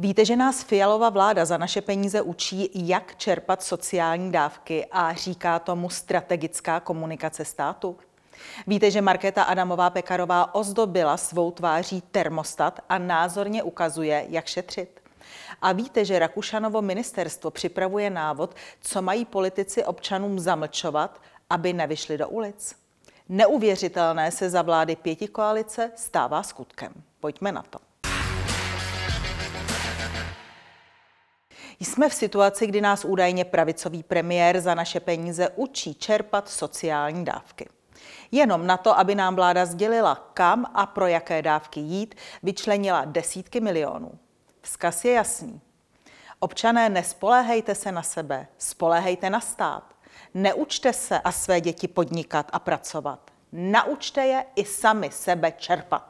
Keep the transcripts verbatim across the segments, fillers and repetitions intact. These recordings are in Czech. Víte, že nás Fialova vláda za naše peníze učí, jak čerpat sociální dávky a říká tomu strategická komunikace státu? Víte, že Markéta Adamová Pekarová ozdobila svou tváří termostat a názorně ukazuje, jak šetřit? A víte, že Rakušanovo ministerstvo připravuje návod, co mají politici občanům zamlčovat, aby nevyšli do ulic? Neuvěřitelné se za vlády pětikoalice stává skutkem. Pojďme na to. Jsme v situaci, kdy nás údajně pravicový premiér za naše peníze učí čerpat sociální dávky. Jenom na to, aby nám vláda sdělila, kam a pro jaké dávky jít, vyčlenila desítky milionů. Vzkaz je jasný. Občané, nespoléhejte se na sebe, spoléhejte na stát. Neučte se a své děti podnikat a pracovat. Naučte je i sami sebe čerpat.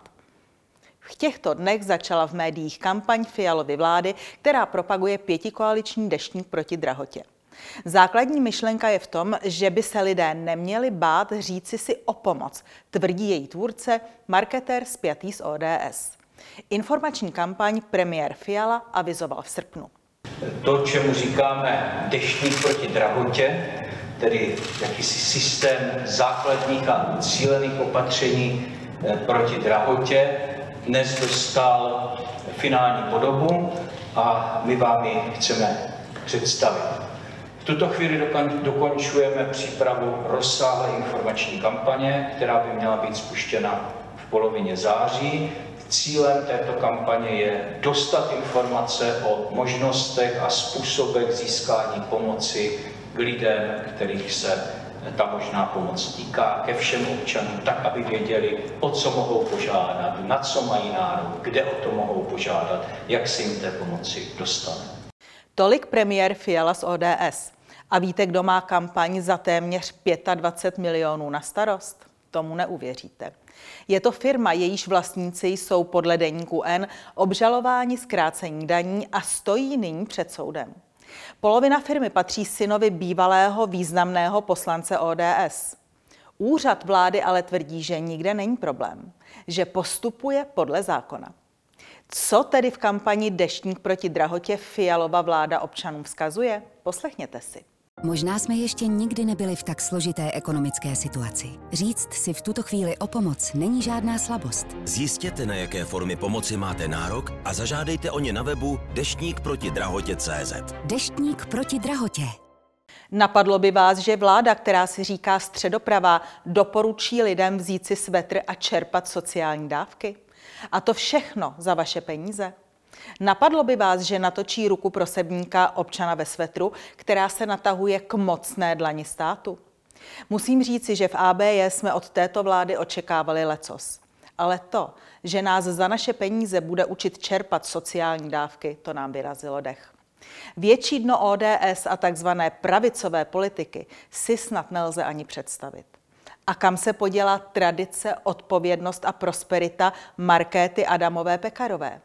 V těchto dnech začala v médiích kampaň Fialovy vlády, která propaguje pětikoaliční deštník proti drahotě. Základní myšlenka je v tom, že by se lidé neměli bát říci si o pomoc, tvrdí její tvůrce, marketér spjatý s O D S. Informační kampaň premiér Fiala avizoval v srpnu. To, čemu říkáme deštník proti drahotě, tedy jakýsi systém základních a cílených opatření proti drahotě, dnes dostal finální podobu a my vám ji chceme představit. V tuto chvíli dokončujeme přípravu rozsáhlé informační kampaně, která by měla být spuštěna v polovině září. Cílem této kampaně je dostat informace o možnostech a způsobech získání pomoci k lidem, kterých se ta možná pomoc týká, ke všem občanům, tak, aby věděli, o co mohou požádat, na co mají nárok, kde o to mohou požádat, jak se jim té pomoci dostane. Tolik premiér Fiala z O D S. A víte, kdo má kampaň za téměř dvacet pět milionů na starost? Tomu neuvěříte. Je to firma, jejíž vlastníci jsou podle Deníku N obžalováni zkrácení daní a stojí nyní před soudem. Polovina firmy patří synovi bývalého významného poslance O D S. Úřad vlády ale tvrdí, že nikde není problém, že postupuje podle zákona. Co tedy v kampani Deštník proti drahotě Fialova vláda občanům vzkazuje? Poslechněte si. Možná jsme ještě nikdy nebyli v tak složité ekonomické situaci. Říct si v tuto chvíli o pomoc není žádná slabost. Zjistěte, na jaké formy pomoci máte nárok a zažádejte o ně na webu deštník proti drahotě tečka cé zet. Deštník proti drahotě. Napadlo by vás, že vláda, která si říká středopravá, doporučí lidem vzít si svetr a čerpat sociální dávky? A to všechno za vaše peníze? Napadlo by vás, že natočí ruku prosebníka občana ve svetru, která se natahuje k mocné dlani státu? Musím říci, že v A B J jsme od této vlády očekávali lecos. Ale to, že nás za naše peníze bude učit čerpat sociální dávky, to nám vyrazilo dech. Větší dno O D S a takzvané pravicové politiky si snad nelze ani představit. A kam se podělá tradice, odpovědnost a prosperita Markéty Adamové Pekarové?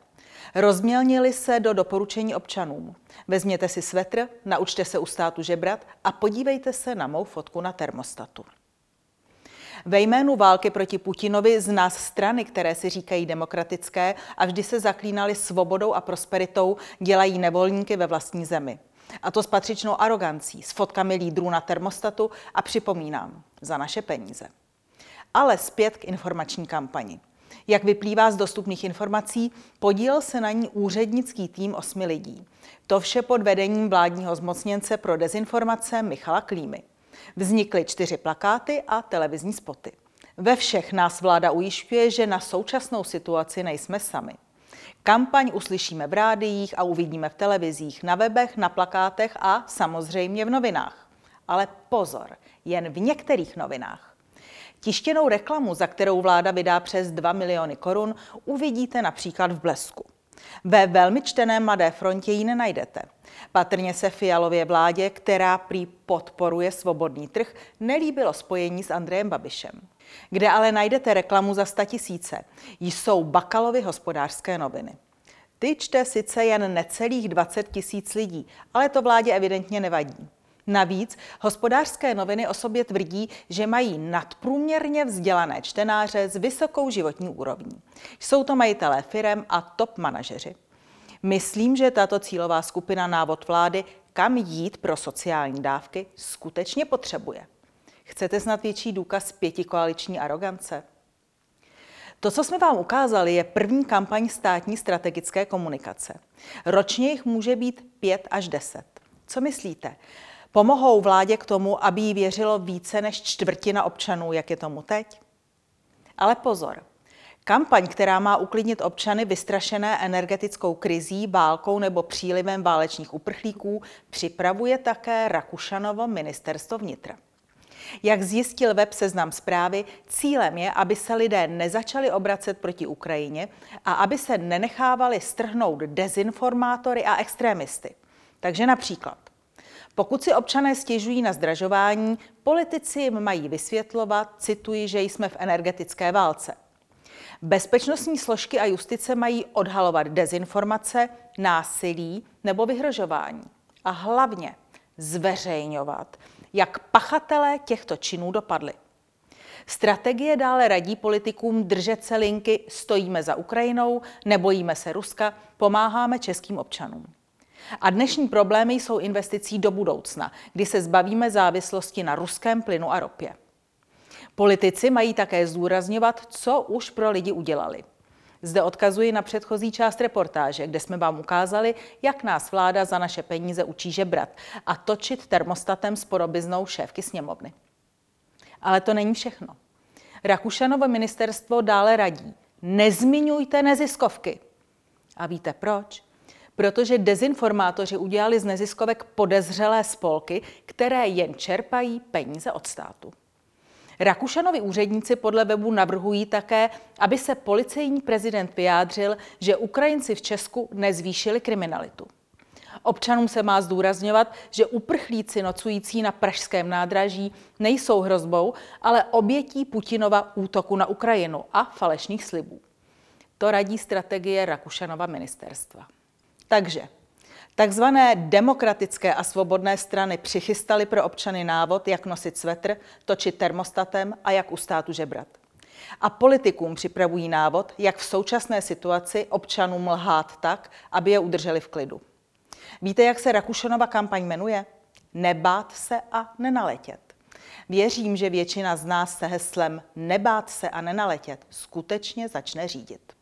Rozmělnili se do doporučení občanům. Vezměte si svetr, naučte se u státu žebrat a podívejte se na mou fotku na termostatu. Ve jménu války proti Putinovi z nás strany, které si říkají demokratické a vždy se zaklínaly svobodou a prosperitou, dělají nevolníky ve vlastní zemi. A to s patřičnou arogancí, s fotkami lídrů na termostatu a připomínám, za naše peníze. Ale zpět k informační kampani. Jak vyplývá z dostupných informací, podílel se na ní úřednický tým osmi lidí. To vše pod vedením vládního zmocněnce pro dezinformace Michala Klímy. Vznikly čtyři plakáty a televizní spoty. Ve všech nás vláda ujišťuje, že na současnou situaci nejsme sami. Kampaň uslyšíme v rádiích a uvidíme v televizích, na webech, na plakátech a samozřejmě v novinách. Ale pozor, jen v některých novinách. Tištěnou reklamu, za kterou vláda vydá přes dva miliony korun, uvidíte například v Blesku. Ve velmi čtené Mladé frontě ji nenajdete. Patrně se Fialově vládě, která prý podporuje svobodný trh, nelíbilo spojení s Andrejem Babišem. Kde ale najdete reklamu za statisíce, jsou Bakalovy hospodářské noviny. Ty čte sice jen necelých dvacet tisíc lidí, ale to vládě evidentně nevadí. Navíc hospodářské noviny o sobě tvrdí, že mají nadprůměrně vzdělané čtenáře s vysokou životní úrovní. Jsou to majitelé firem a top manažeři. Myslím, že tato cílová skupina návod vlády, kam jít pro sociální dávky, skutečně potřebuje. Chcete snad větší důkaz pětikoaliční arogance? To, co jsme vám ukázali, je první kampaň státní strategické komunikace. Ročně jich může být pět až deset. Co myslíte? Pomohou vládě k tomu, aby jí věřilo více než čtvrtina občanů, jak je tomu teď? Ale pozor. Kampaň, která má uklidnit občany vystrašené energetickou krizí, válkou nebo přílivem válečných uprchlíků, připravuje také Rakušanovo ministerstvo vnitra. Jak zjistil web Seznam zprávy, cílem je, aby se lidé nezačali obracet proti Ukrajině a aby se nenechávali strhnout dezinformátory a extrémisty. Takže například, pokud si občané stěžují na zdražování, politici jim mají vysvětlovat, cituji, že jsme v energetické válce. Bezpečnostní složky a justice mají odhalovat dezinformace, násilí nebo vyhrožování. A hlavně zveřejňovat, jak pachatelé těchto činů dopadli. Strategie dále radí politikům držet se linky stojíme za Ukrajinou, nebojíme se Ruska, pomáháme českým občanům. A dnešní problémy jsou investicí do budoucna, kdy se zbavíme závislosti na ruském plynu a ropě. Politici mají také zdůrazňovat, co už pro lidi udělali. Zde odkazuji na předchozí část reportáže, kde jsme vám ukázali, jak nás vláda za naše peníze učí žebrat a točit termostatem s podobiznou šéfky sněmovny. Ale to není všechno. Rakušanovo ministerstvo dále radí. Nezmiňujte neziskovky. A víte proč? Protože dezinformátoři udělali z neziskovek podezřelé spolky, které jen čerpají peníze od státu. Rakušanovi úředníci podle webu navrhují také, aby se policejní prezident vyjádřil, že Ukrajinci v Česku nezvýšili kriminalitu. Občanům se má zdůrazňovat, že uprchlíci nocující na Pražském nádraží nejsou hrozbou, ale obětí Putinova útoku na Ukrajinu a falešných slibů. To radí strategie Rakušanova ministerstva. Takže takzvané demokratické a svobodné strany přichystaly pro občany návod, jak nosit svetr, točit termostatem a jak u státu žebrat. A politikům připravují návod, jak v současné situaci občanům lhát tak, aby je udrželi v klidu. Víte, jak se Rakušanova kampaň jmenuje? Nebát se a nenaletět. Věřím, že většina z nás se heslem nebát se a nenaletět skutečně začne řídit.